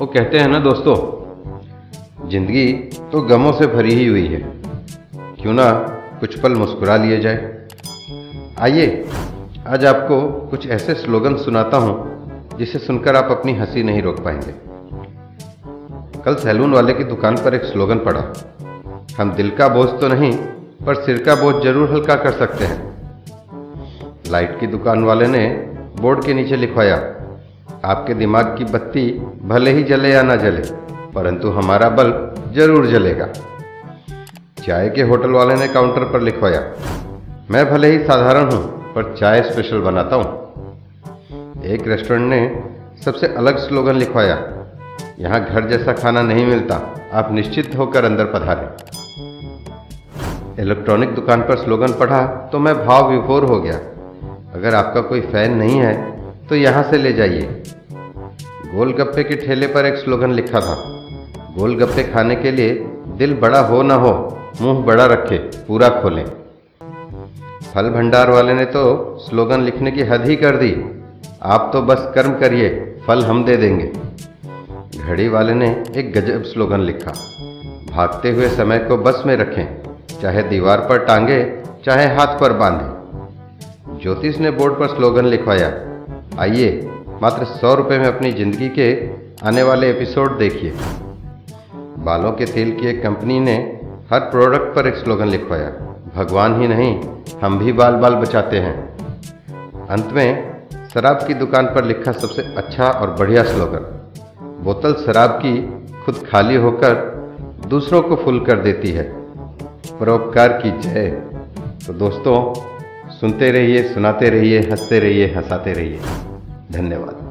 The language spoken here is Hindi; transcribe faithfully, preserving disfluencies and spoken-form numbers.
वो कहते हैं ना दोस्तों, जिंदगी तो गमों से भरी ही हुई है, क्यों ना कुछ पल मुस्कुरा लिए जाए। आइए आज आपको कुछ ऐसे स्लोगन सुनाता हूँ जिसे सुनकर आप अपनी हंसी नहीं रोक पाएंगे। कल सैलून वाले की दुकान पर एक स्लोगन पड़ा, हम दिल का बोझ तो नहीं पर सिर का बोझ जरूर हल्का कर सकते हैं। लाइट की दुकान वाले ने बोर्ड के नीचे लिखवाया, आपके दिमाग की बत्ती भले ही जले या ना जले परंतु हमारा बल्ब जरूर जलेगा। चाय के होटल वाले ने काउंटर पर लिखवाया, मैं भले ही साधारण हूँ पर चाय स्पेशल बनाता हूँ। एक रेस्टोरेंट ने सबसे अलग स्लोगन लिखवाया, यहाँ घर जैसा खाना नहीं मिलता, आप निश्चित होकर अंदर पधारें। इलेक्ट्रॉनिक दुकान पर स्लोगन पढ़ा तो मैं भाव विभोर हो गया, अगर आपका कोई फैन नहीं है तो यहाँ से ले जाइए। गोलगप्पे के ठेले पर एक स्लोगन लिखा था, गोलगप्पे खाने के लिए दिल बड़ा हो ना हो, मुंह बड़ा रखे, पूरा खोलें। फल भंडार वाले ने तो स्लोगन लिखने की हद ही कर दी, आप तो बस कर्म करिए, फल हम दे देंगे। घड़ी वाले ने एक गजब स्लोगन लिखा, भागते हुए समय को बस में रखें, चाहे दीवार पर टांगे चाहे हाथ पर बांधे। ज्योतिष ने बोर्ड पर स्लोगन लिखवाया, आइए मात्र सौ रुपये में अपनी ज़िंदगी के आने वाले एपिसोड देखिए। बालों के तेल की एक कंपनी ने हर प्रोडक्ट पर एक स्लोगन लिखवाया, भगवान ही नहीं हम भी बाल बाल बचाते हैं। अंत में शराब की दुकान पर लिखा सबसे अच्छा और बढ़िया स्लोगन, बोतल शराब की खुद खाली होकर दूसरों को फुल कर देती है, परोपकार की जय। तो दोस्तों सुनते रहिए, सुनाते रहिए, हंसते रहिए, हंसाते रहिए। धन्यवाद।